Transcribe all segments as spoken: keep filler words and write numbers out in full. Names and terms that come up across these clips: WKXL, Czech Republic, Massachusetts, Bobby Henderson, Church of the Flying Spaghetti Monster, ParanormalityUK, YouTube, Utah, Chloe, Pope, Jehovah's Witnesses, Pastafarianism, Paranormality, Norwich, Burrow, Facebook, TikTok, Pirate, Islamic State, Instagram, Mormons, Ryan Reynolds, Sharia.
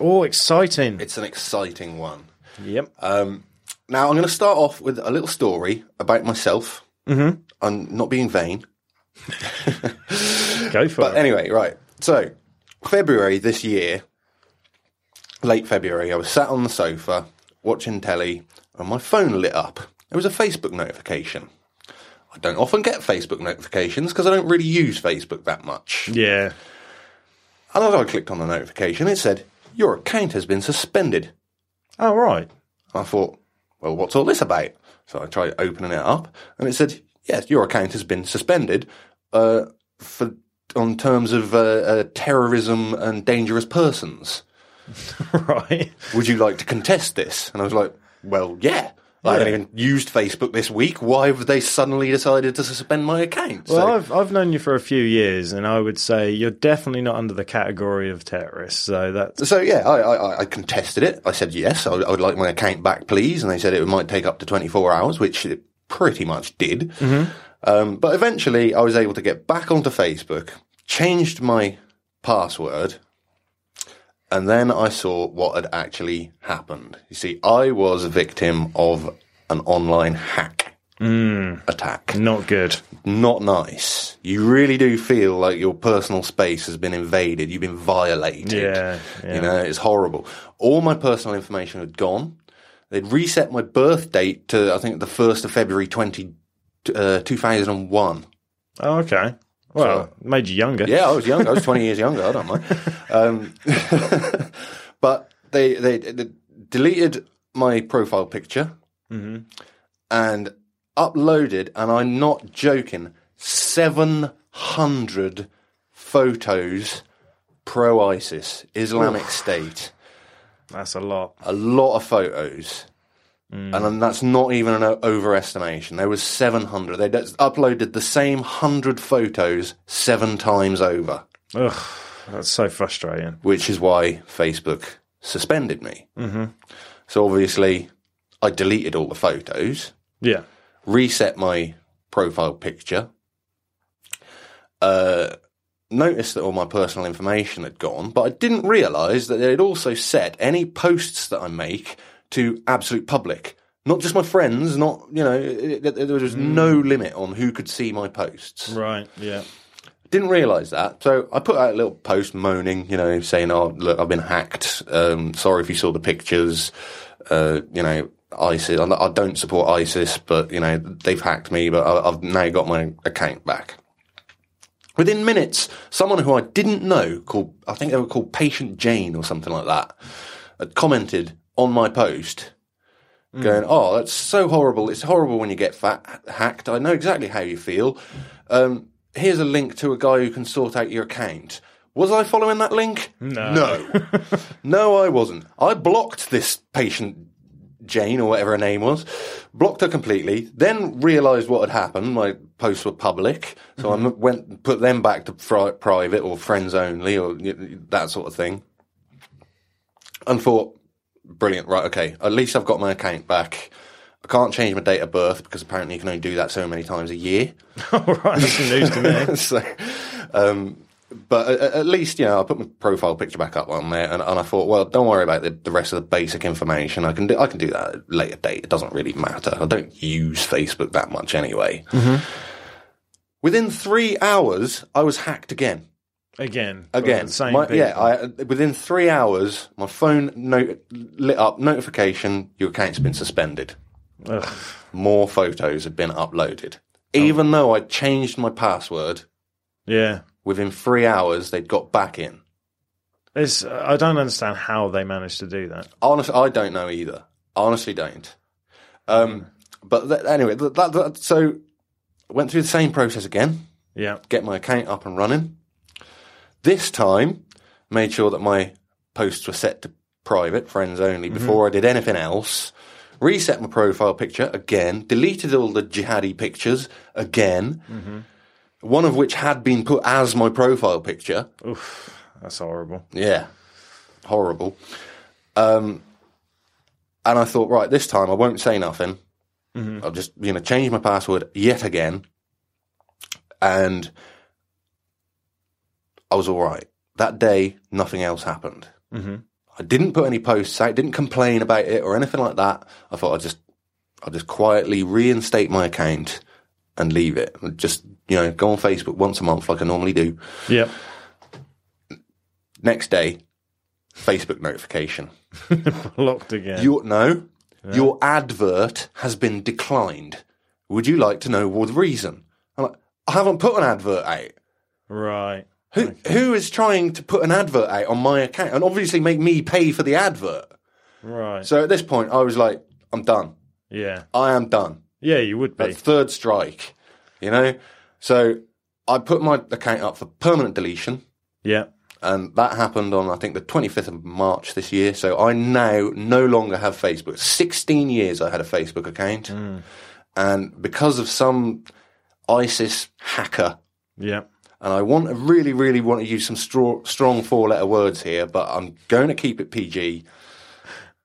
Oh, exciting. It's an exciting one. Yep. Um, now, I'm going to start off with a little story about myself. Mm-hmm. I'm not being vain. Go for but it. But anyway, right. So, February this year, late February, I was sat on the sofa watching telly and my phone lit up. It was a Facebook notification. I don't often get Facebook notifications because I don't really use Facebook that much. Yeah. And as I clicked on the notification, it said, your account has been suspended. Oh, right. I thought, well, what's all this about? So I tried opening it up, and it said, yes, your account has been suspended uh, for on terms of uh, uh, terrorism and dangerous persons. Right. Would you like to contest this? And I was like, well, yeah. I haven't yeah. even used Facebook this week. Why have they suddenly decided to suspend my account? Well, so, I've I've known you for a few years, and I would say you're definitely not under the category of terrorists. So that. So yeah, I, I, I contested it. I said yes, I would like my account back, please. And they said it might take up to twenty-four hours, which it pretty much did. Mm-hmm. Um, but eventually, I was able to get back onto Facebook, changed my password, and then I saw what had actually happened. You see, I was a victim of an online hack mm, attack. Not good. Not nice. You really do feel like your personal space has been invaded. You've been violated. Yeah, yeah. You know, it's horrible. All my personal information had gone. They'd reset my birth date to, I think, the first of February twenty oh one. Oh, okay. Well, so, made you younger. Yeah, I was younger. I was twenty years younger. I don't mind. Um, but they, they they deleted my profile picture mm-hmm. and uploaded, and I'm not joking, seven hundred photos pro-ISIS, Islamic Oof. State. That's a lot. A lot of photos. Mm. And that's not even an overestimation. There was seven hundred. They uploaded the same one hundred photos seven times over. Ugh, that's so frustrating. Which is why Facebook suspended me. Mm-hmm. So obviously, I deleted all the photos. Yeah. Reset my profile picture. Uh, noticed that all my personal information had gone, but I didn't realise that they'd also set any posts that I make to absolute public, not just my friends, not, you know, it, it, there was no limit on who could see my posts. Right, yeah. Didn't realise that, so I put out a little post moaning, you know, saying, oh, look, I've been hacked, um, sorry if you saw the pictures, uh, you know, ISIS, I, I don't support ISIS, but, you know, they've hacked me, but I, I've now got my account back. Within minutes, someone who I didn't know, called I think they were called Patient Jane or something like that, had commented on my post, going, mm. oh, that's so horrible. It's horrible when you get fat- hacked. I know exactly how you feel. Um, here's a link to a guy who can sort out your account. Was I following that link? No. No, no I wasn't. I blocked this Patient Jane or whatever her name was, blocked her completely, then realised what had happened. My posts were public, so mm-hmm. I went and put them back to pri- private or friends only or that sort of thing, and thought, brilliant, right, okay, at least I've got my account back. I can't change my date of birth because apparently you can only do that so many times a year. All right, that's news to me. so, um, but at, at least, you know, I put my profile picture back up on there, and, and I thought, well, don't worry about the, the rest of the basic information. I can do I can do that at a later date. It doesn't really matter. I don't use Facebook that much anyway. Mm-hmm. Within three hours, I was hacked again. Again, again, same my, yeah. I, within three hours, my phone no, lit up notification: your account's been suspended. Ugh. More photos have been uploaded, oh. even though I changed my password. Yeah, within three hours, they'd got back in. It's, I don't understand how they managed to do that. Honestly, I don't know either. Honestly, don't. Um, but th- anyway, that, that, that, so went through the same process again. Yeah, get my account up and running. This time, made sure that my posts were set to private, friends only, before mm-hmm. I did anything else. Reset my profile picture again. Deleted all the jihadi pictures again. Mm-hmm. One of which had been put as my profile picture. Oof, that's horrible. Yeah, horrible. Um, and I thought, right, this time I won't say nothing. Mm-hmm. I'll just, you know, change my password yet again. And I was all right. That day, nothing else happened. Mm-hmm. I didn't put any posts out, didn't complain about it or anything like that. I thought I'd just, I'd just quietly reinstate my account and leave it. Just, you know, go on Facebook once a month like I normally do. Yep. Next day, Facebook notification. Blocked again. Your, no, yeah. Your advert has been declined. Would you like to know what the reason? I'm like, I haven't put an advert out. Right. Who okay. Who is trying to put an advert out on my account and obviously make me pay for the advert? Right. So at this point, I was like, I'm done. Yeah. I am done. Yeah, you would be. That's third strike, you know? So I put my account up for permanent deletion. Yeah. And that happened on, I think, the twenty-fifth of March this year. So I now no longer have Facebook. sixteen years I had a Facebook account. Mm. And because of some ISIS hacker. Yeah. And I want to really, really want to use some straw, strong four-letter words here, but I'm going to keep it P G.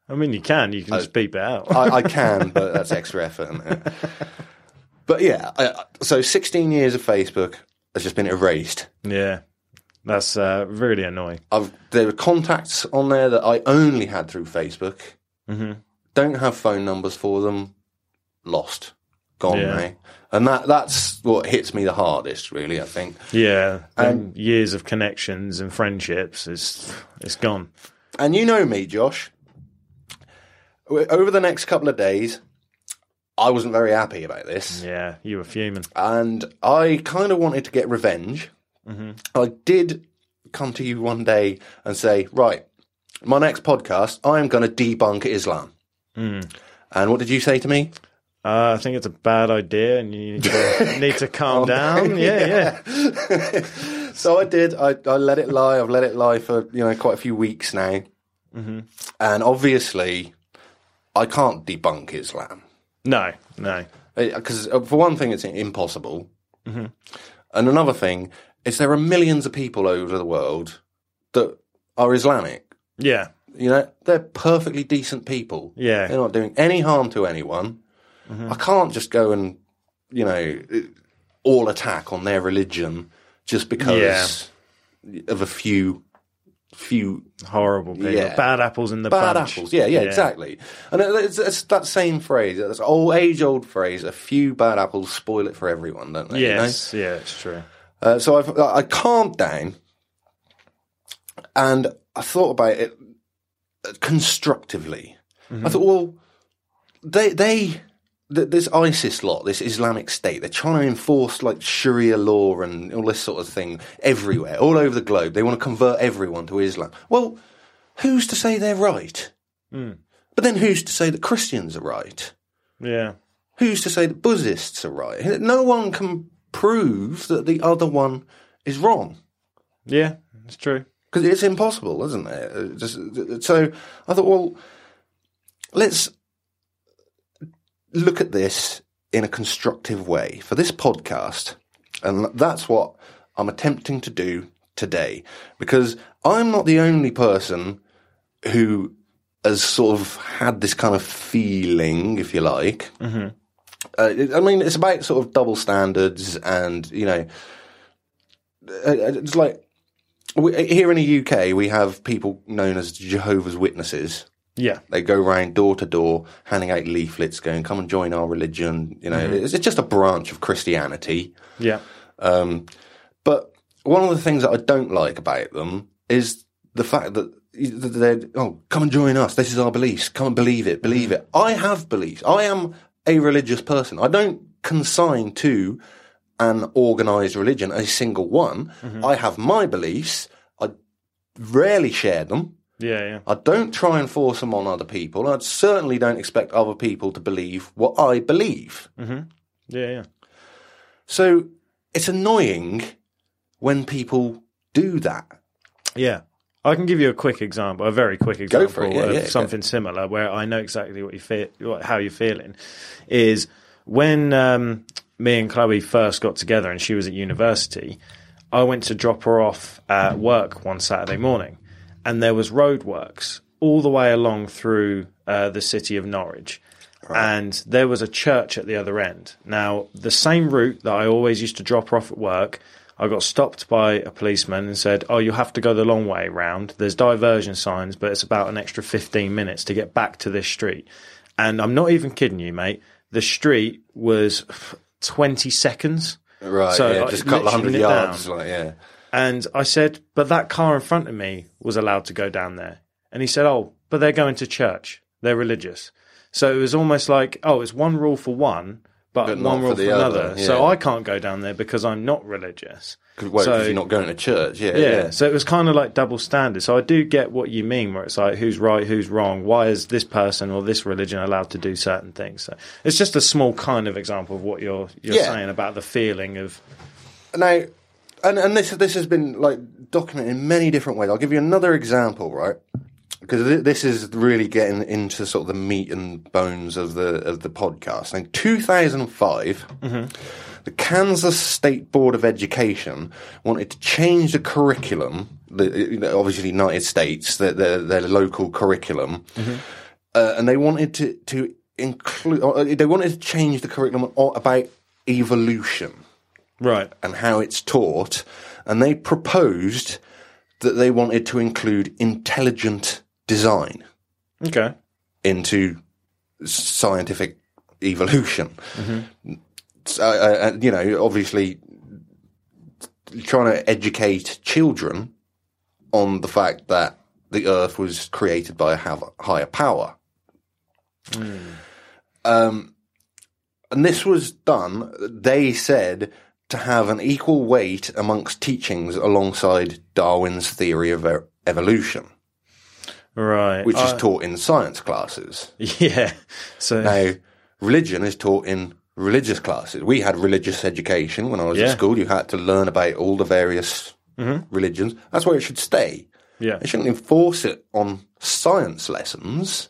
I mean, you can. You can I, just beep it out. I, I can, but that's extra effort, isn't it? But, yeah, I, so sixteen years of Facebook has just been erased. Yeah, that's uh, really annoying. I've, there were contacts on there that I only had through Facebook. Mm-hmm. Don't have phone numbers for them. Lost. Gone, yeah. Mate. And that, that's what hits me the hardest, really, I think. Yeah. And years of connections and friendships, is it's gone. And you know me, Josh. Over the next couple of days, I wasn't very happy about this. Yeah, you were fuming. And I kind of wanted to get revenge. Mm-hmm. I did come to you one day and say, right, my next podcast, I'm going to debunk Islam. Mm. And what did you say to me? Uh, I think it's a bad idea and you need to, need to calm down. Yeah, yeah. So I did. I, I let it lie. I've let it lie for, you know, quite a few weeks now. Mm-hmm. And obviously, I can't debunk Islam. No, no. Because for one thing, it's impossible. Mm-hmm. And another thing is there are millions of people over the world that are Islamic. Yeah. You know, they're perfectly decent people. Yeah. They're not doing any harm to anyone. Mm-hmm. I can't just go and, you know, all attack on their religion just because yeah. of a few, few horrible people, yeah. bad apples in the bad bunch. apples. Yeah, yeah, yeah, exactly. And it's, it's that same phrase, that old age-old phrase: a few bad apples spoil it for everyone, don't they? Yes, you know? Yeah, it's true. Uh, so I've, I calmed down, and I thought about it constructively. Mm-hmm. I thought, well, they they. This ISIS lot, this Islamic State, they're trying to enforce like Sharia law and all this sort of thing everywhere, all over the globe. They want to convert everyone to Islam. Well, who's to say they're right? Mm. But then who's to say that Christians are right? Yeah. Who's to say that Buddhists are right? No one can prove that the other one is wrong. Yeah, it's true. Because it's impossible, isn't it? Just, so I thought, well, let's look at this in a constructive way for this podcast. And that's what I'm attempting to do today, because I'm not the only person who has sort of had this kind of feeling, if you like. Mm-hmm. Uh, I mean, it's about sort of double standards and, you know, it's like we, here in the U K, we have people known as Jehovah's Witnesses. Yeah. They go round door to door, handing out leaflets, going, come and join our religion. You know, mm-hmm. it's, it's just a branch of Christianity. Yeah. Um, but one of the things that I don't like about them is the fact that they're, oh, come and join us. This is our beliefs. Come and believe it. Believe it. I have beliefs. I am a religious person. I don't consign to an organised religion, a single one. Mm-hmm. I have my beliefs. I rarely share them. Yeah, yeah. I don't try and force them on other people. I certainly don't expect other people to believe what I believe. Mm-hmm. Yeah, yeah. So it's annoying when people do that. Yeah. I can give you a quick example, a very quick example Go for it. Yeah, of yeah, something go. similar, where I know exactly what you feel, what, how you're feeling. Is when um, me and Chloe first got together and she was at university, I went to drop her off at work one Saturday morning, and there was roadworks all the way along through uh, the city of Norwich. Right. And there was a church at the other end. Now, the same route that I always used to drop her off at work, I got stopped by a policeman and said, oh, you'll have to go the long way round. There's diversion signs, but it's about an extra fifteen minutes to get back to this street. And I'm not even kidding you, mate. The street was twenty seconds. Right, so yeah, I just a couple hundred yards. Like, yeah. And I said, but that car in front of me was allowed to go down there. And he said, oh, but they're going to church. They're religious. So it was almost like, oh, it's one rule for one, But, but one rule for, for another. Other, yeah. So I can't go down there because I'm not religious. Well, so, if you're not going to church, yeah, yeah. Yeah. So it was kind of like double standard. So I do get what you mean, where it's like, who's right, who's wrong? Why is this person or this religion allowed to do certain things? So it's just a small kind of example of what you're you're yeah. saying about the feeling of... Now, and, and this this has been like documented in many different ways. I'll give you another example, right? Because this is really getting into sort of the meat and bones of the of the podcast. In two thousand five, mm-hmm. the Kansas State Board of Education wanted to change the curriculum, the, obviously the United States, their, their, their local curriculum, mm-hmm. uh, and they wanted to, to include, they wanted to change the curriculum about evolution, right, and how it's taught, and they proposed that they wanted to include intelligent design okay. into scientific evolution. Mm-hmm. So, uh, uh, you know, obviously trying to educate children on the fact that the Earth was created by a ha- higher power. Mm. Um, and this was done, they said, to have an equal weight amongst teachings alongside Darwin's theory of e- evolution. Right. Which uh, is taught in science classes. Yeah. So now, religion is taught in religious classes. We had religious education when I was yeah. at school. You had to learn about all the various mm-hmm. religions. That's where it should stay. Yeah. They shouldn't enforce it on science lessons.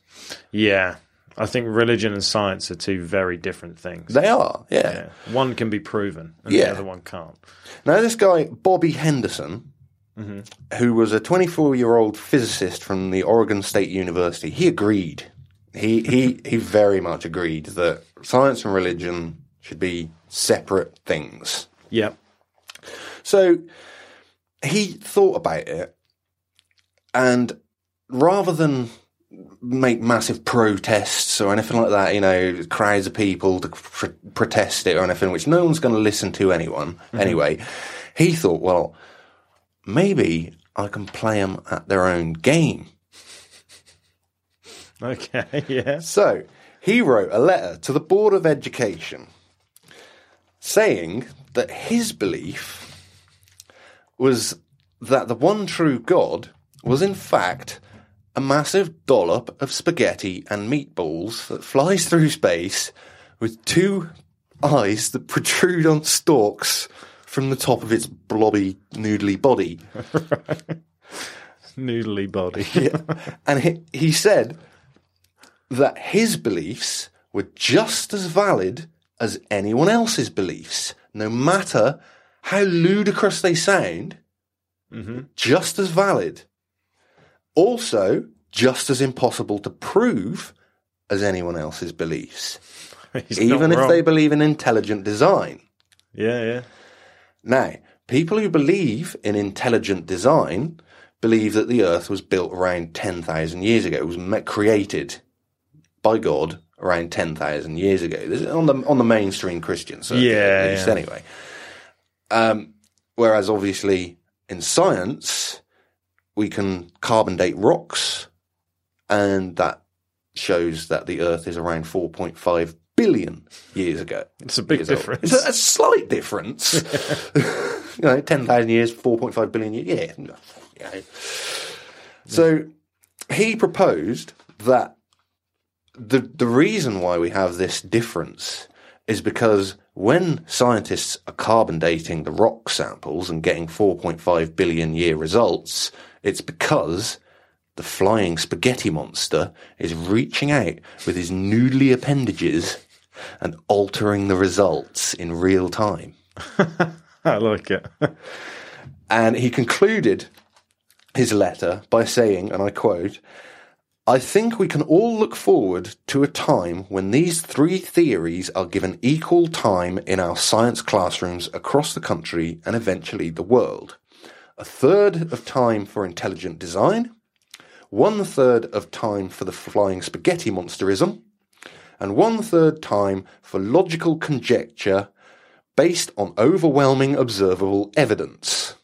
Yeah. I think religion and science are two very different things. They are, yeah. yeah. One can be proven, and yeah. the other one can't. Now, this guy, Bobby Henderson, mm-hmm. who was a twenty-four-year-old physicist from the Oregon State University, he agreed. He he he very much agreed that science and religion should be separate things. Yep. So he thought about it, and rather than make massive protests or anything like that, you know, crowds of people to pr- protest it or anything, which no one's going to listen to anyone mm-hmm. anyway. He thought, well, maybe I can play them at their own game. Okay, yeah. So he wrote a letter to the Board of Education saying that his belief was that the one true God was in fact a massive dollop of spaghetti and meatballs that flies through space with two eyes that protrude on stalks from the top of its blobby, noodly body. Noodly body. yeah. And he, he said that his beliefs were just as valid as anyone else's beliefs, no matter how ludicrous they sound, mm-hmm. just as valid. Also, just as impossible to prove as anyone else's beliefs, He's even if wrong. They believe in intelligent design. Yeah, yeah. Now, people who believe in intelligent design believe that the Earth was built around ten thousand years ago. It was created by God around ten thousand years ago. This is on the on the mainstream Christian circuit, yeah, at least yeah. anyway. Um, whereas, obviously, in science, we can carbon date rocks, and that shows that the Earth is around four point five billion years ago. It's a big difference. Old. It's a, a slight difference. Yeah. You know, ten thousand years, four point five billion years. Yeah. yeah. So he proposed that the the reason why we have this difference is because when scientists are carbon dating the rock samples and getting four point five billion year results, it's because the flying spaghetti monster is reaching out with his noodly appendages and altering the results in real time. I like it. And he concluded his letter by saying, and I quote, "I think we can all look forward to a time when these three theories are given equal time in our science classrooms across the country and eventually the world. A third of time for intelligent design, one third of time for the flying spaghetti monsterism, and one third time for logical conjecture based on overwhelming observable evidence."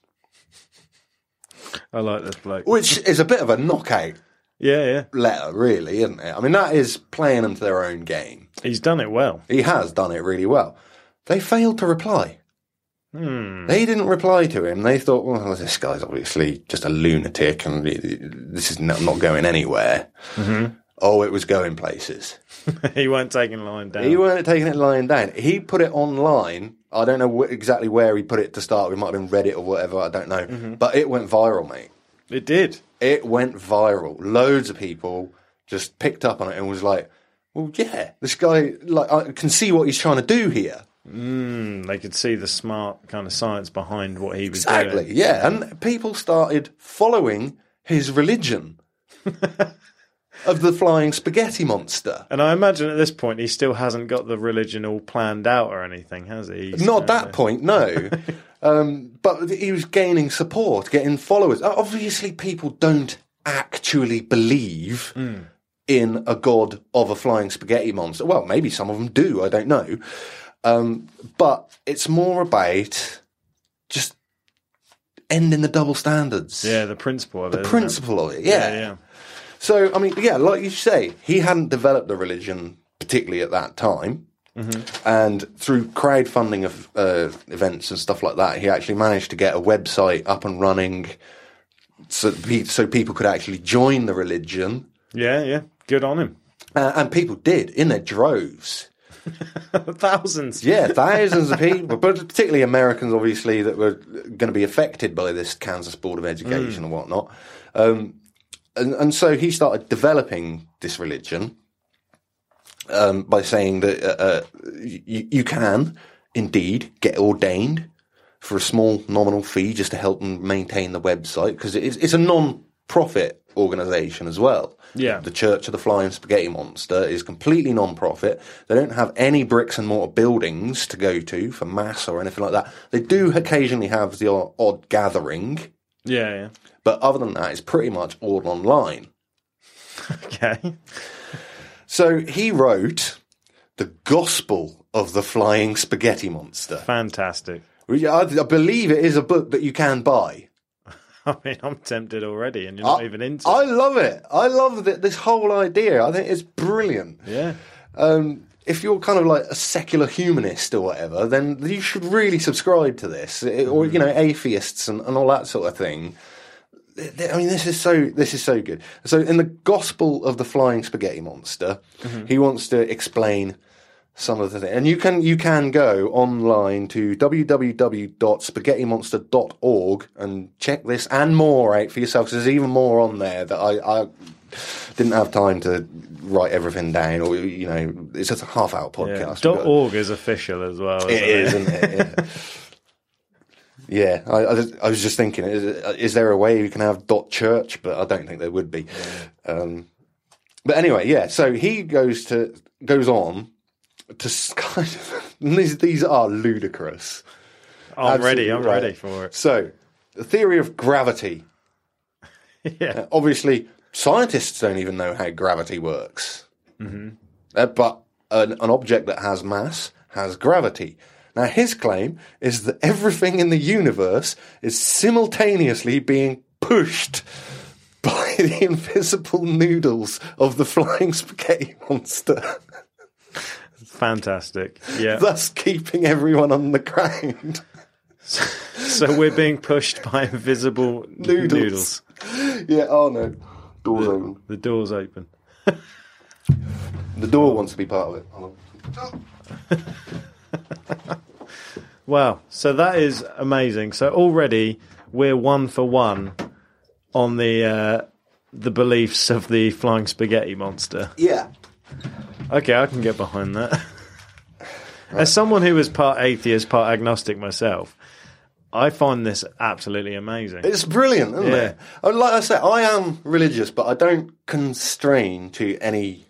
I like this bloke. Which is a bit of a knockout yeah, yeah. letter, really, isn't it? I mean, that is playing them to their own game. He's done it well. He has done it really well. They failed to reply. Hmm. They didn't reply to him. They thought, well, this guy's obviously just a lunatic and this is not going anywhere. Mm-hmm. Oh, it was going places. He weren't taking it lying down. He weren't taking it lying down. He put it online. I don't know wh- exactly where he put it to start. It might have been Reddit or whatever. I don't know. Mm-hmm. But it went viral, mate. It did. It went viral. Loads of people just picked up on it and was like, well, yeah, this guy, like, I can see what he's trying to do here. Mm, they could see the smart kind of science behind what he was exactly, doing. Exactly, yeah. And people started following his religion of the flying spaghetti monster. And I imagine at this point he still hasn't got the religion all planned out or anything, has he? He's Not at that know. point, no. um, but he was gaining support, getting followers. Obviously, people don't actually believe mm. in a god of a flying spaghetti monster. Well, maybe some of them do, I don't know. Um, but it's more about just ending the double standards. Yeah, the principle of it. The principle of it, yeah. yeah. yeah. So, I mean, yeah, like you say, he hadn't developed the religion particularly at that time. Mm-hmm. And through crowdfunding of uh, events and stuff like that, he actually managed to get a website up and running so, pe- so people could actually join the religion. Yeah, yeah. Good on him. Uh, and people did, in their droves. Thousands. Yeah, thousands of people, but particularly Americans, obviously, that were going to be affected by this Kansas Board of Education mm. and whatnot. Um, and, and so he started developing this religion um, by saying that uh, uh, you, you can indeed get ordained for a small nominal fee just to help them maintain the website, because it is, it's a non-profit organisation as well. Yeah, the Church of the Flying Spaghetti Monster is completely non-profit. They don't have any bricks and mortar buildings to go to for mass or anything like that. They do occasionally have the odd, odd gathering. Yeah, yeah. But other than that, it's pretty much all online. Okay. So he wrote The Gospel of the Flying Spaghetti Monster. Fantastic. I believe it is a book that you can buy. I mean, I'm tempted already, and you're not I, even into it. I love it. I love the, this whole idea. I think it's brilliant. Yeah. Um, if you're kind of like a secular humanist or whatever, then you should really subscribe to this, it, or you know, atheists and, and all that sort of thing. I mean, this is so this is so good. So, in the Gospel of the Flying Spaghetti Monster, mm-hmm. he wants to explain some of the things, and you can you can go online to w w w dot spaghetti monster dot org and check this and more out for yourself. There's even more on there that I, I didn't have time to write everything down, or, you know, it's just a half-hour podcast. Yeah. .org is official as well. It is, isn't it? Isn't it? Yeah. Yeah, I, I, just, I was just thinking, is, is there a way you can have dot church? But I don't think there would be. Um, but anyway, yeah. So he goes to goes on to kind of these, these are ludicrous. Oh, I'm ready. I'm right. ready for it. So the theory of gravity. Yeah. Uh, obviously, scientists don't even know how gravity works. Mm-hmm. Uh, but an, an object that has mass has gravity. Now, his claim is that everything in the universe is simultaneously being pushed by the invisible noodles of the Flying Spaghetti Monster. Fantastic. Yeah. Thus keeping everyone on the ground. So, so we're being pushed by invisible noodles. noodles. Yeah, oh no. Door's the, open. The door's open. The door wants to be part of it. Hold on. Wow, so that is amazing. So already we're one for one on the uh, the beliefs of the Flying Spaghetti Monster. Yeah. Okay, I can get behind that. Right. As someone who is part atheist, part agnostic myself, I find this absolutely amazing. It's brilliant, isn't yeah. it? Like I said, I am religious, but I don't constrain to any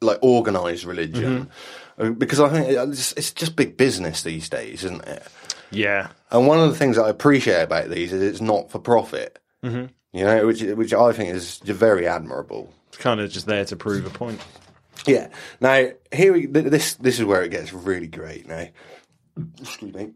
like organised religion. Mm-hmm. Because I think it's just big business these days, isn't it? Yeah. And one of the things that I appreciate about these is it's not for profit, mm-hmm. you know, which which I think is very admirable. It's kind of just there to prove a point. Yeah. Now, here we, this this is where it gets really great now. Excuse me.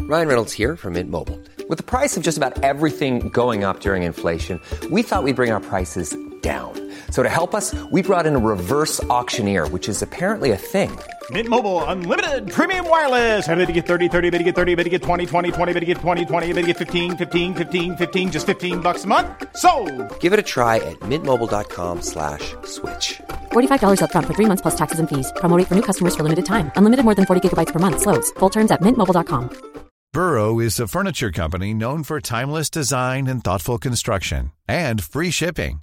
Ryan Reynolds here from Mint Mobile. With the price of just about everything going up during inflation, we thought we'd bring our prices down. So to help us, we brought in a reverse auctioneer, which is apparently a thing. Mint Mobile Unlimited Premium Wireless. How to get thirty, thirty, how to get thirty, how to get twenty, twenty, twenty, how to get twenty, twenty, how to get fifteen, fifteen, fifteen, fifteen, just fifteen bucks a month? Sold! Give it a try at mintmobile.com slash switch. forty-five dollars up front for three months plus taxes and fees. Promo rate for new customers for limited time. Unlimited more than forty gigabytes per month. Slows full terms at mint mobile dot com. Burrow is a furniture company known for timeless design and thoughtful construction, and free shipping,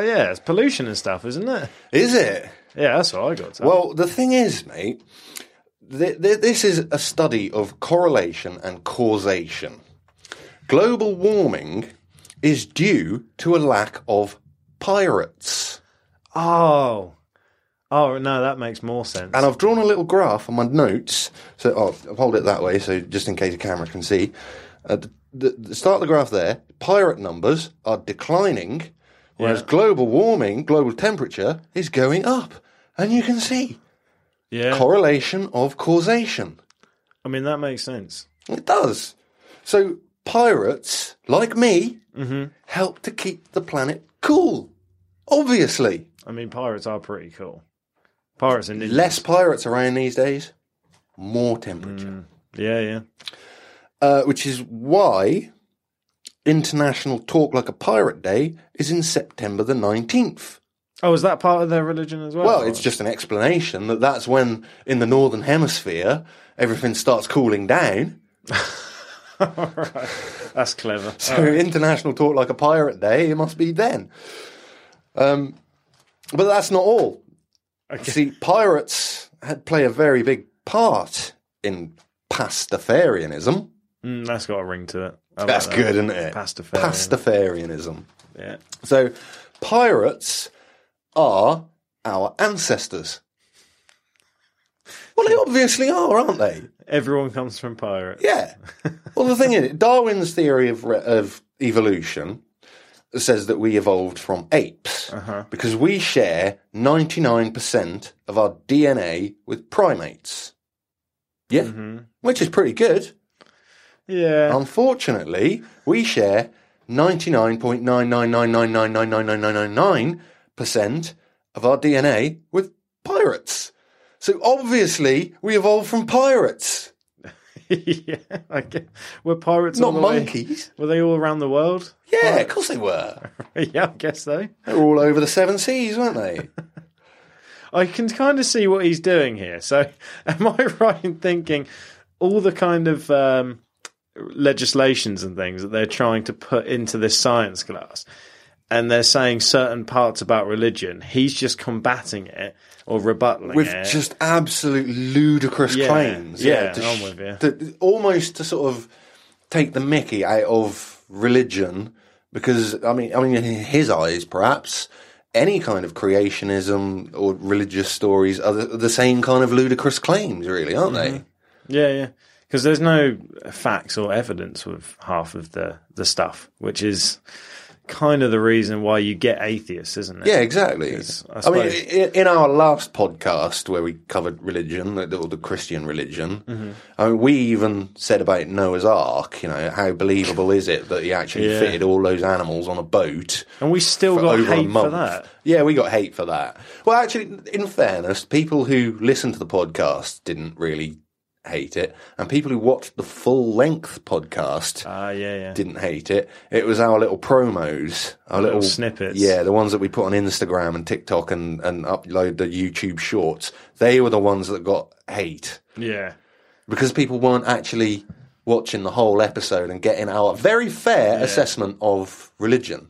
yeah, it's pollution and stuff, isn't it? Is it? Yeah, that's what I got. Well, the thing is, mate, th- th- this is a study of correlation and causation. Global warming is due to a lack of pirates. Oh. Oh, no, that makes more sense. And I've drawn a little graph on my notes. So oh, I'll hold it that way, so just in case the camera can see. Uh, the, the start of the graph there, pirate numbers are declining, whereas yeah. global warming, global temperature, is going up. And you can see yeah. correlation of causation. I mean, that makes sense. It does. So pirates, like me, mm-hmm. help to keep the planet cool, obviously. I mean, pirates are pretty cool. Pirates and Indians. Less pirates around these days, more temperature. Mm, yeah, yeah. Uh, which is why International Talk Like a Pirate Day is in September the nineteenth. Oh, is that part of their religion as well? Well, it's just an explanation that that's when, in the Northern Hemisphere, everything starts cooling down. All right. That's clever. So right. International Talk Like a Pirate Day, it must be then. Um, but that's not all. Okay. See, pirates had play a very big part in Pastafarianism. Mm, that's got a ring to it. Like that's that. Good, isn't it? Pastafarian. Pastafarianism. Yeah. So, pirates are our ancestors. Well, they obviously are, aren't they? Everyone comes from pirates. Yeah. Well, the thing is, Darwin's theory of re- of evolution says that we evolved from apes uh-huh. because we share ninety-nine percent of our D N A with primates. Yeah, mm-hmm. Which is pretty good. Yeah. Unfortunately, we share ninety-nine point nine nine nine nine nine nine nine nine nine nine percent of our D N A with pirates. So obviously we evolved from pirates. Yeah, I guess. Were pirates not all the monkeys? Way? Were they all around the world? Yeah, pirates. Of course they were. Yeah, I guess so. They were all over the seven seas, weren't they? I can kind of see what he's doing here. So, am I right in thinking all the kind of um, legislations and things that they're trying to put into this science class, and they're saying certain parts about religion, he's just combating it or rebutting with it. With just absolute ludicrous yeah. claims. Yeah, yeah I'm sh- with you. To, almost to sort of take the mickey out of religion, because, I mean, I mean, in his eyes, perhaps, any kind of creationism or religious stories are the, the same kind of ludicrous claims, really, aren't mm-hmm. they? Yeah, yeah. Because there's no facts or evidence with half of the, the stuff, which is kind of the reason why you get atheists, isn't it? Yeah, exactly. I, I mean, in our last podcast where we covered religion, the, the Christian religion, mm-hmm. I mean, we even said about Noah's Ark, you know, how believable is it that he actually yeah. fitted all those animals on a boat? And we still got hate for that. Yeah, we got hate for that. Well, actually, in fairness, people who listened to the podcast didn't really hate it, and people who watched the full-length podcast uh, yeah, yeah. didn't hate it. It was our little promos, our little, little snippets, yeah, the ones that we put on Instagram and TikTok and and upload the YouTube shorts. They were the ones that got hate, yeah, because people weren't actually watching the whole episode and getting our very fair yeah. assessment of religion.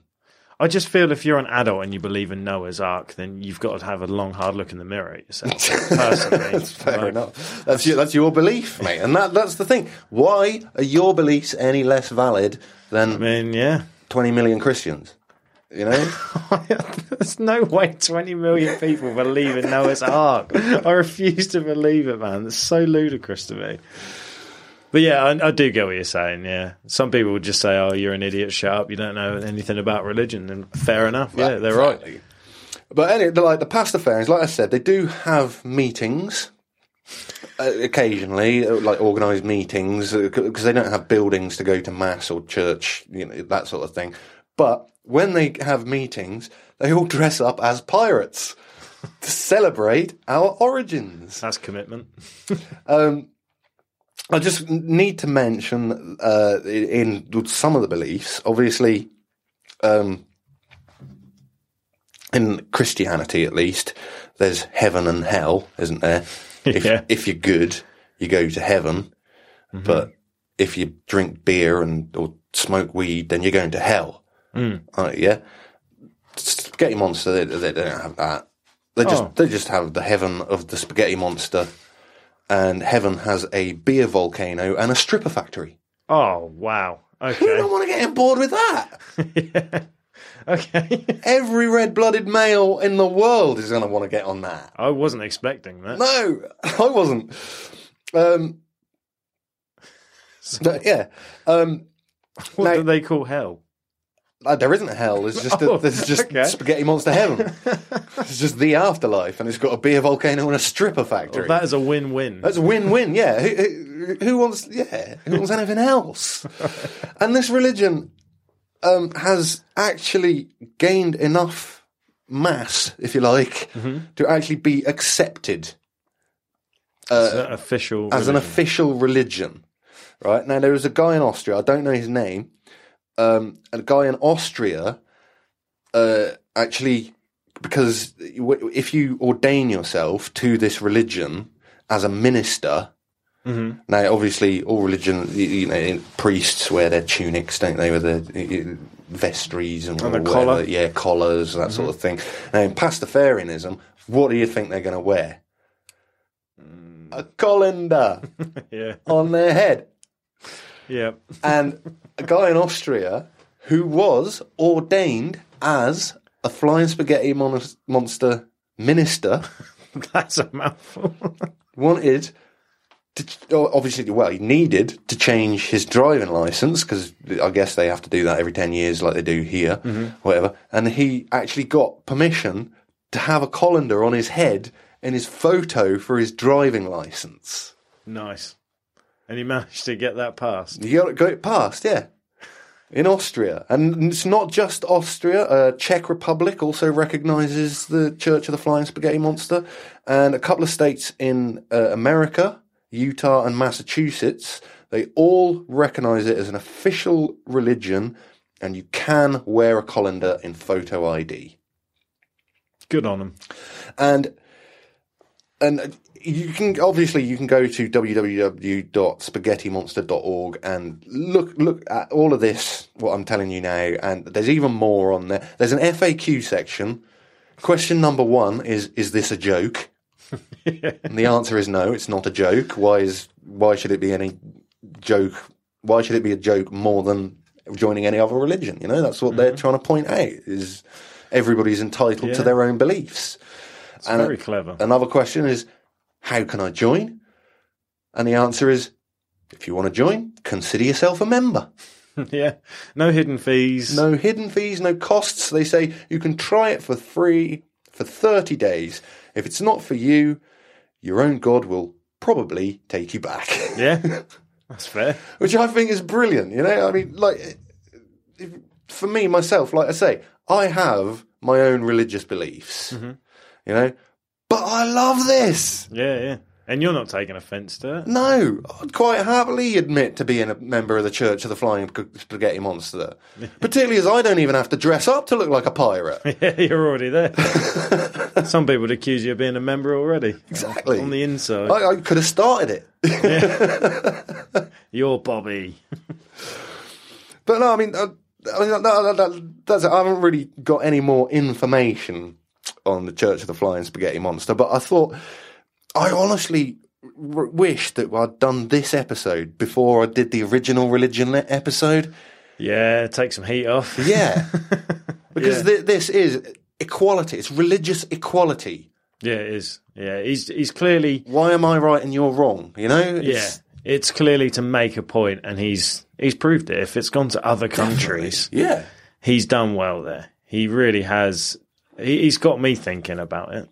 I just feel if you're an adult and you believe in Noah's Ark, then you've got to have a long, hard look in the mirror at yourself, personally. That's fair like, enough. That's your, that's your belief, mate. And that, that's the thing. Why are your beliefs any less valid than I mean, yeah. twenty million Christians? You know? There's no way twenty million people believe in Noah's Ark. I refuse to believe it, man. That's so ludicrous to me. But yeah, I, I do get what you're saying, yeah. Some people would just say, oh, you're an idiot, shut up, you don't know anything about religion, and fair enough, yeah, yeah they're exactly. right. But anyway, like the Pastafarians, like I said, they do have meetings uh, occasionally, like organised meetings, because they don't have buildings to go to mass or church, you know, that sort of thing. But when they have meetings, they all dress up as pirates to celebrate our origins. That's commitment. um I just need to mention uh, in some of the beliefs, obviously, um, in Christianity at least, there's heaven and hell, isn't there? If, yeah. if you're good, you go to heaven, mm-hmm. but if you drink beer and or smoke weed, then you're going to hell. Mm. Right, yeah, Spaghetti Monster, they, they don't have that. They just oh. they just have the heaven of the Spaghetti Monster. And heaven has a beer volcano and a stripper factory. Oh, wow. Okay. Who don't want to get on board with that? yeah. Okay. Every red-blooded male in the world is going to want to get on that. I wasn't expecting that. No, I wasn't. Um, so, no, yeah. Um, what now, do they call hell? Like, there isn't a hell. There's just, a, oh, there's just okay. Spaghetti Monster heaven. It's just the afterlife, and it's got a beer volcano and a stripper factory. Well, that is a win-win. That's a win-win, yeah. Who, who, who wants yeah? Who wants anything else? And this religion um, has actually gained enough mass, if you like, mm-hmm. to actually be accepted uh, as, an official, as an official religion. Right? Now, there was a guy in Austria, I don't know his name, Um, a guy in Austria, uh, actually, because if you ordain yourself to this religion as a minister, mm-hmm. now obviously all religion, you know, priests wear their tunics, don't they, with their vestries and, and the collar. Their, yeah, collars, that mm-hmm. sort of thing. Now in Pastafarianism, what do you think they're going to wear? Mm. A colander yeah. on their head. Yeah. And a guy in Austria who was ordained as a Flying Spaghetti mon- Monster minister. That's a mouthful. Wanted to, obviously, well, he needed to change his driving license because I guess they have to do that every ten years like they do here, mm-hmm. whatever. And he actually got permission to have a colander on his head in his photo for his driving license. Nice. And he managed to get that passed. He got it passed, yeah. in Austria. And it's not just Austria. Uh, Czech Republic also recognizes the Church of the Flying Spaghetti Monster. And a couple of states in uh, America, Utah and Massachusetts, they all recognize it as an official religion, and you can wear a colander in photo I D. Good on them. And and you can obviously you can go to w w w dot spaghetti monster dot org and look look at all of this, what I'm telling you now, and there's even more on there. There's an F A Q section. Question number one is is this a joke? Yeah. And the answer is no, it's not a joke. Why is why should it be any joke? Why should it be a joke more than joining any other religion? You know, that's what mm-hmm. they're trying to point out, is everybody's entitled yeah. to their own beliefs. It's and very clever. Another question is, how can I join? And the answer is, if you want to join, consider yourself a member. Yeah, no hidden fees. No hidden fees, no costs. They say you can try it for free for thirty days. If it's not for you, your own God will probably take you back. Yeah, that's fair. Which I think is brilliant, you know? I mean, like, for me, myself, like I say, I have my own religious beliefs, mm-hmm. you know? But I love this. Yeah, yeah. And you're not taking offence to it. No. I'd quite happily admit to being a member of the Church of the Flying Spaghetti Monster. Particularly as I don't even have to dress up to look like a pirate. Yeah, you're already there. Some people would accuse you of being a member already. Exactly. On the inside. I, I could have started it. Yeah. You're Bobby. But no, I mean, I, I, mean that, that, that, that's it. I haven't really got any more information on the Church of the Flying Spaghetti Monster, but I thought... I honestly r- wish that I'd done this episode before I did the original religion episode. Yeah, take some heat off. Yeah. Because yeah. Th- this is equality. It's religious equality. Yeah, it is. Yeah, he's he's clearly... Why am I right and you're wrong, you know? It's... Yeah, it's clearly to make a point, and he's he's proved it. If it's gone to other countries, yeah, he's done well there. He really has... He, he's got me thinking about it.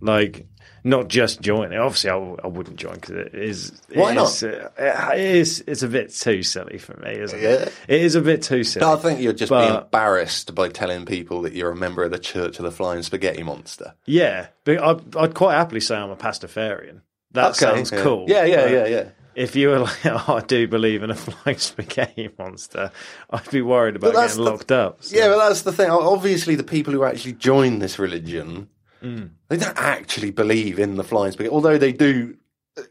Like... Not just joining. Obviously, I, I wouldn't join because it is. It Why not? Is, uh, it is. It's a bit too silly for me, isn't yeah. it? It is a bit too silly. No, I think you're just but, being embarrassed by telling people that you're a member of the Church of the Flying Spaghetti Monster. Yeah, but I'd, I'd quite happily say I'm a Pastafarian. That okay, sounds yeah. cool. Yeah, yeah, yeah, yeah. If you were like, oh, I do believe in a flying spaghetti monster, I'd be worried about getting the, locked up. So. Yeah, but that's the thing. Obviously, the people who actually join this religion. Mm. They don't actually believe in the flying spaghetti, although they do.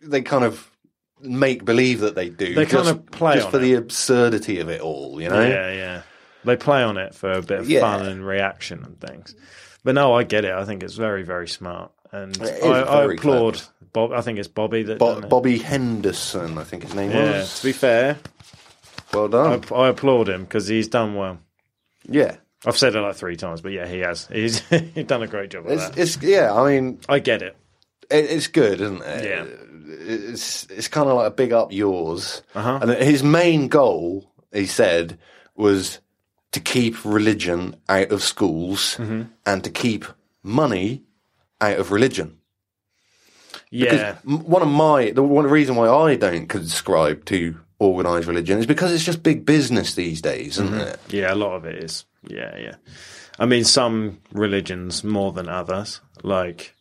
They kind of make believe that they do. They just, kind of play just on for it. The absurdity of it all, you know. Yeah, yeah. They play on it for a bit of yeah. fun and reaction and things. But no, I get it. I think it's very, very smart, and I, I applaud Bob. I think it's Bobby that Bo- Bobby Henderson. I think his name yeah, was. To be fair, well done. I, I applaud him because he's done well. Yeah. I've said it like three times, but yeah, he has. He's, he's done a great job of that. It's, yeah, I mean... I get it. it. It's good, isn't it? Yeah. It's it's kind of like a big up yours. Uh-huh. And his main goal, he said, was to keep religion out of schools mm-hmm. and to keep money out of religion. Yeah. Because one of my... The one reason why I don't conscribe to organised religion is because it's just big business these days, isn't mm-hmm. it? Yeah, a lot of it is. Yeah, yeah. I mean, some religions more than others, like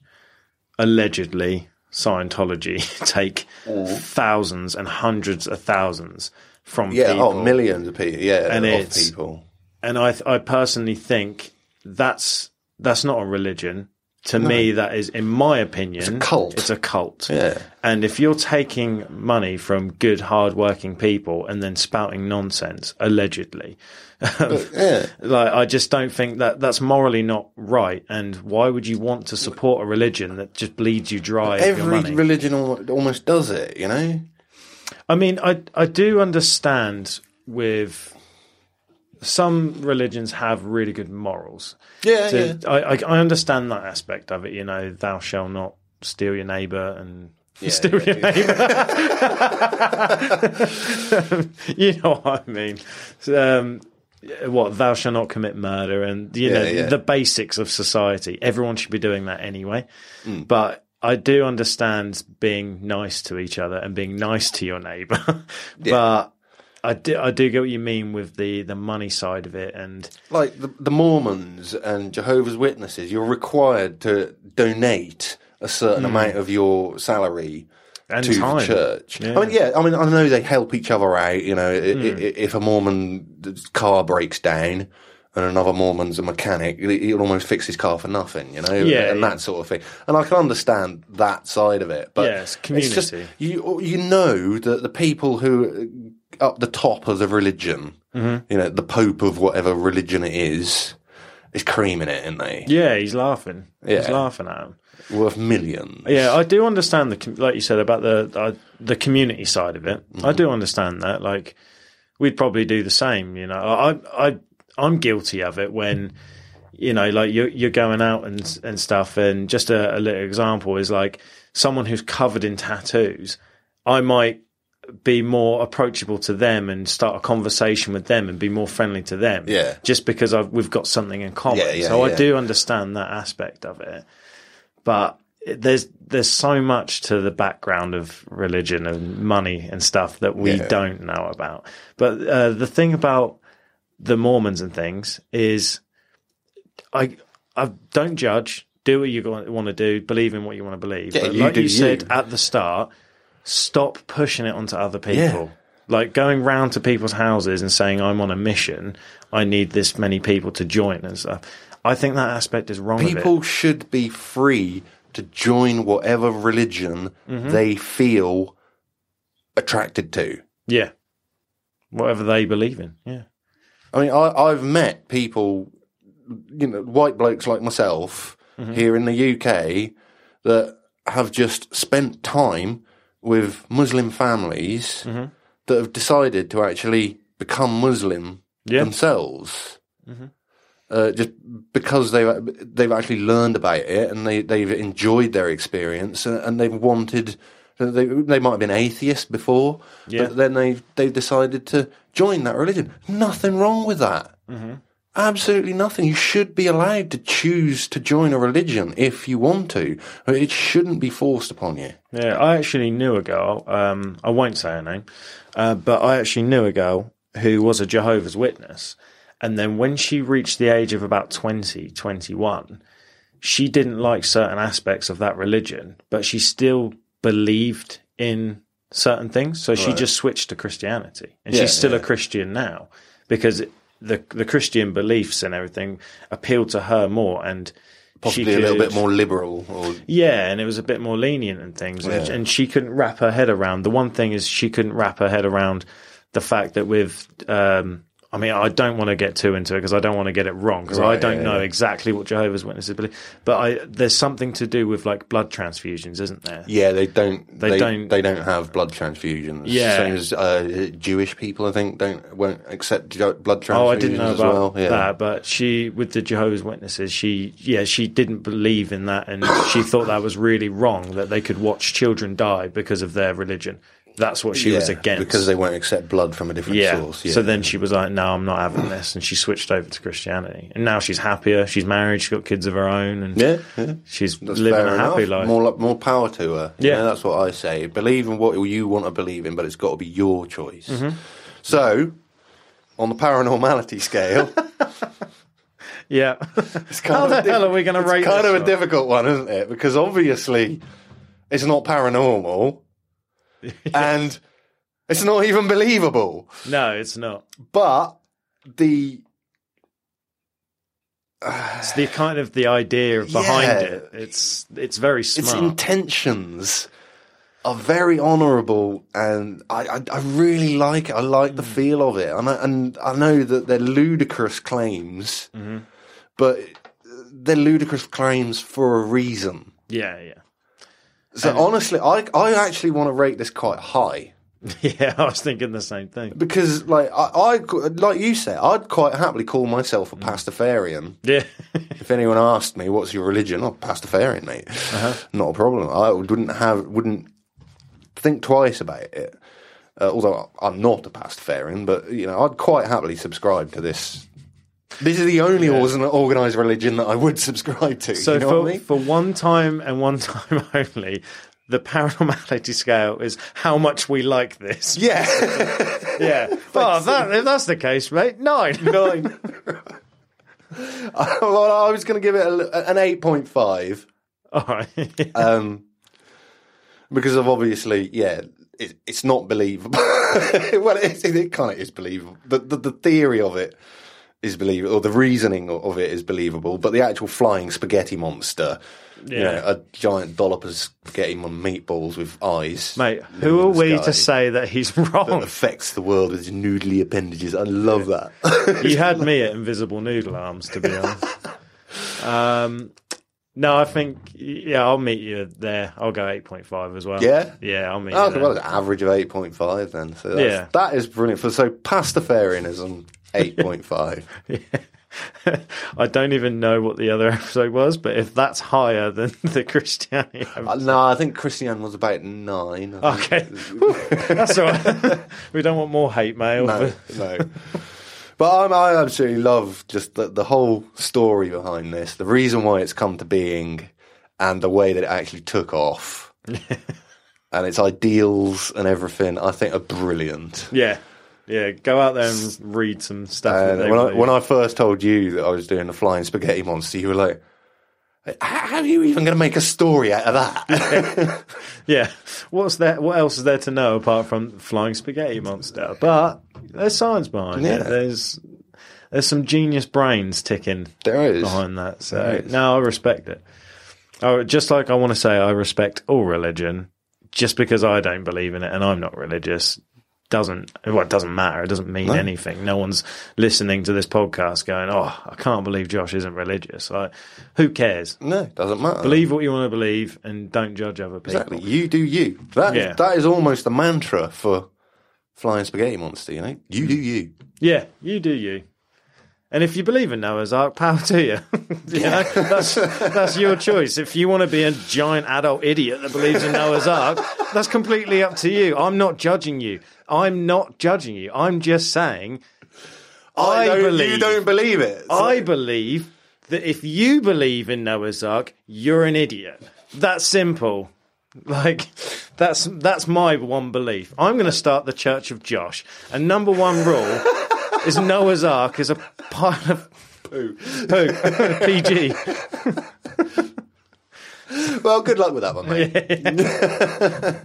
allegedly Scientology take Ooh. thousands and hundreds of thousands from yeah, people. Yeah, oh, millions of people. Yeah, and of people. And I, I personally think that's that's not a religion. To no. me, that is, in my opinion, it's a cult. It's a cult. Yeah. And if you're taking money from good, hard-working people and then spouting nonsense, allegedly, but, yeah. like I just don't think that that's morally not right. And why would you want to support a religion that just bleeds you dry? Every of your money? Religion almost does it, you know. I mean, I I do understand with. Some religions have really good morals. Yeah, so yeah. I, I, I understand that aspect of it, you know, thou shall not steal your neighbour and yeah, steal yeah, your yeah. neighbour. You know what I mean. Um, what, thou shall not commit murder and, you yeah, know, yeah. the basics of society. Everyone should be doing that anyway. Mm. But I do understand being nice to each other and being nice to your neighbour. yeah. But... I do, I do get what you mean with the, the money side of it. And like the, the Mormons and Jehovah's Witnesses, you're required to donate a certain mm. amount of your salary and to time. the church. Yeah. I mean, yeah, I mean, I know they help each other out. You know, mm. if a Mormon's car breaks down and another Mormon's a mechanic, he'll almost fix his car for nothing, you know, yeah, and yeah. that sort of thing. And I can understand that side of it, but yeah, it's, community. It's just you, you know that the people who are up the top of the religion, mm-hmm. you know, the Pope of whatever religion it is, is creaming it, isn't they? Yeah, he's laughing. Yeah. He's laughing at him. Worth millions. Yeah, I do understand the, like you said about the uh, the community side of it. Mm-hmm. I do understand that. Like, we'd probably do the same, you know. I I. I'm guilty of it when, you know, like you're, you're going out and and stuff. And just a, a little example is like someone who's covered in tattoos, I might be more approachable to them and start a conversation with them and be more friendly to them. Yeah. Just because I've, we've got something in common. Yeah, yeah, so yeah. I do understand that aspect of it. But there's there's so much to the background of religion and money and stuff that we yeah. don't know about. But uh, the thing about the Mormons and things is I I don't judge. Do what you want to do. Believe in what you want to believe. Yeah, but you like you said you. at the start, stop pushing it onto other people. Yeah. Like going round to people's houses and saying, I'm on a mission. I need this many people to join and stuff. I think that aspect is wrong. People of it. should be free to join whatever religion mm-hmm. they feel attracted to. Yeah. Whatever they believe in. Yeah. I mean, I, I've met people, you know, white blokes like myself mm-hmm. here in the U K that have just spent time with Muslim families mm-hmm. that have decided to actually become Muslim yeah. themselves, mm-hmm. uh, just because they've they've actually learned about it and they they've enjoyed their experience and, and they've wanted. They, they might have been atheists before, yeah. but then they they decided to join that religion. Nothing wrong with that. Mm-hmm. Absolutely nothing. You should be allowed to choose to join a religion if you want to. It shouldn't be forced upon you. Yeah, I actually knew a girl. Um, I won't say her name, uh, but I actually knew a girl who was a Jehovah's Witness. And then when she reached the age of about twenty, twenty-one, she didn't like certain aspects of that religion, but she still believed in certain things, so right. she just switched to Christianity, and yeah, she's still yeah. a Christian now because the the Christian beliefs and everything appealed to her more, and possibly she could, a little bit more liberal, or yeah, and it was a bit more lenient and things, yeah. and, and she couldn't wrap her head around. The one thing is she couldn't wrap her head around the fact that with, um, I mean, I don't want to get too into it because I don't want to get it wrong because right, I don't yeah, know yeah. exactly what Jehovah's Witnesses believe. But I, there's something to do with like blood transfusions, isn't there? Yeah, they don't. They, they don't. They don't have blood transfusions. Yeah, same as uh, Jewish people, I think, don't won't accept blood transfusions. Oh, I didn't know about well. yeah. that. But she, with the Jehovah's Witnesses, she yeah, she didn't believe in that, and she thought that was really wrong that they could watch children die because of their religion. That's what she yeah, was against. Because they won't accept blood from a different yeah. source. Yeah. So then she was like, no, I'm not having this. And she switched over to Christianity. And now she's happier. She's married. She's got kids of her own. And yeah, yeah. she's that's living a happy enough. life. More, more power to her. Yeah. You know, that's what I say. Believe in what you want to believe in, but it's got to be your choice. Mm-hmm. So, on the paranormality scale... yeah. It's kind How of the di- hell are we going to rate It's kind of one? a difficult one, isn't it? Because obviously it's not paranormal. And it's not even believable. No, it's not. But the uh, it's the kind of the idea behind yeah, it. It's it's very smart. Its intentions are very honourable, and I, I I really like it. I like mm. the feel of it, and I, and I know that they're ludicrous claims, mm-hmm. but they're ludicrous claims for a reason. Yeah, yeah. So um, honestly, I I actually want to rate this quite high. Yeah, I was thinking the same thing. Because, like I, I like you said, I'd quite happily call myself a Pastafarian. Yeah. If anyone asked me, "What's your religion?" Oh, Pastafarian, mate. Uh-huh. Not a problem. I wouldn't have wouldn't think twice about it. Uh, although I'm not a Pastafarian, but you know, I'd quite happily subscribe to this. This is the only yeah. organised religion that I would subscribe to. So you know for, what I mean? for one time and one time only, the paranormality scale is how much we like this. Yeah. Yeah. Well, if, that, if that's the case, mate, nine. Nine. Well, I was going to give it a, an eight point five. All right. um, because of obviously, yeah, it, it's not believable. Well, it, it, it kind of is believable. The, the, the theory of it is believable, or the reasoning of it is believable, but the actual flying spaghetti monster, yeah. you know, a giant dollop of spaghetti on meatballs with eyes. Mate, who are we to say that he's wrong? That affects the world with his noodly appendages. I love yeah. that. You had me at invisible noodle arms, to be honest. um, no, I think, yeah, I'll meet you there. I'll go eight point five as well. Yeah? Yeah, I'll meet oh, you there. Well, an average of eight point five then. So that's, yeah. That is brilliant. So Pastafarianism... eight point five. Yeah. I don't even know what the other episode was, but if that's higher than the Christianity episode. Uh, no, I think Christian was about nine. I okay. That's all right. We don't want more hate mail. No, but, no. But I'm, I absolutely love just the, the whole story behind this, the reason why it's come to being, and the way that it actually took off. And its ideals and everything, I think, are brilliant. Yeah. Yeah, go out there and read some stuff. Uh, that when, I, when I first told you that I was doing the Flying Spaghetti Monster, you were like, how are you even going to make a story out of that? Yeah. Yeah. What's there, what else is there to know apart from Flying Spaghetti Monster? But there's science behind yeah. it. There's there's some genius brains ticking there is. behind that. So no, I respect it. I, just like I want to say I respect all religion, just because I don't believe in it and I'm not religious. Doesn't well, it doesn't matter. It doesn't mean no. anything. No one's listening to this podcast going, "Oh, I can't believe Josh isn't religious." Like, who cares? No, it doesn't matter. Believe what you want to believe, and don't judge other people. Exactly, you do you. That yeah. is, that is almost a mantra for Flying Spaghetti Monster. You know, you do you. Yeah, you do you. And if you believe in Noah's Ark, power to you. you yeah. know? That's that's your choice. If you want to be a giant adult idiot that believes in Noah's Ark, that's completely up to you. I'm not judging you. I'm not judging you. I'm just saying I, I believe... You don't believe it. So. I believe that if you believe in Noah's Ark, you're an idiot. That's simple. Like, that's that's my one belief. I'm going to start the Church of Josh. And number one rule... is Noah's Ark is a pile of poo. Poo. P G. Well, good luck with that one, mate. Yeah.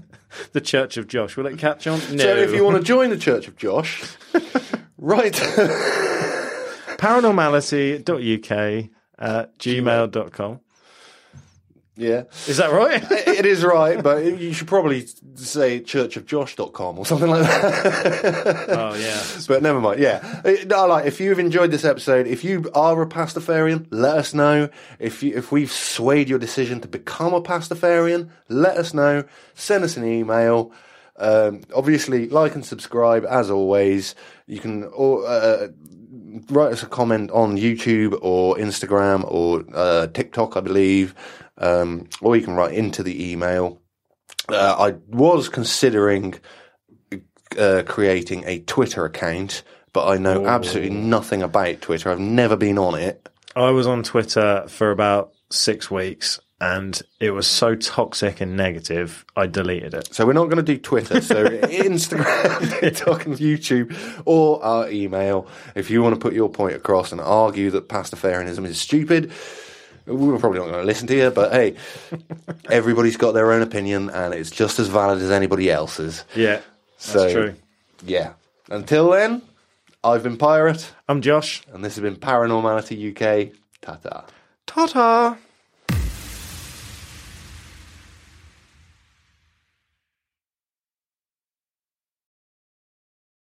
The Church of Josh. Will it catch on? No. So if you want to join the Church of Josh, right. Paranormality dot U K uh, gmail dot com. Yeah. Is that right? It is right, but you should probably say church of josh dot com or something like that. Oh, yeah. But never mind, yeah. No, like, if you've enjoyed this episode, if you are a Pastafarian, let us know. If you, if we've swayed your decision to become a Pastafarian, let us know. Send us an email. Um, obviously, like and subscribe, as always. You can... Uh, write us a comment on YouTube or Instagram or uh, TikTok, I believe. Um, or you can write into the email. Uh, I was considering uh, creating a Twitter account, but I know Ooh. absolutely nothing about Twitter. I've never been on it. I was on Twitter for about six weeks, and it was so toxic and negative, I deleted it. So we're not going to do Twitter. So Instagram, TikTok, and YouTube, or our email. If you want to put your point across and argue that Pastafarianism is stupid... We were probably not going to listen to you, but hey, everybody's got their own opinion, and it's just as valid as anybody else's. Yeah, so, that's true. Yeah. Until then, I've been Pirate. I'm Josh. And this has been Paranormality U K. Ta-ta. Ta-ta.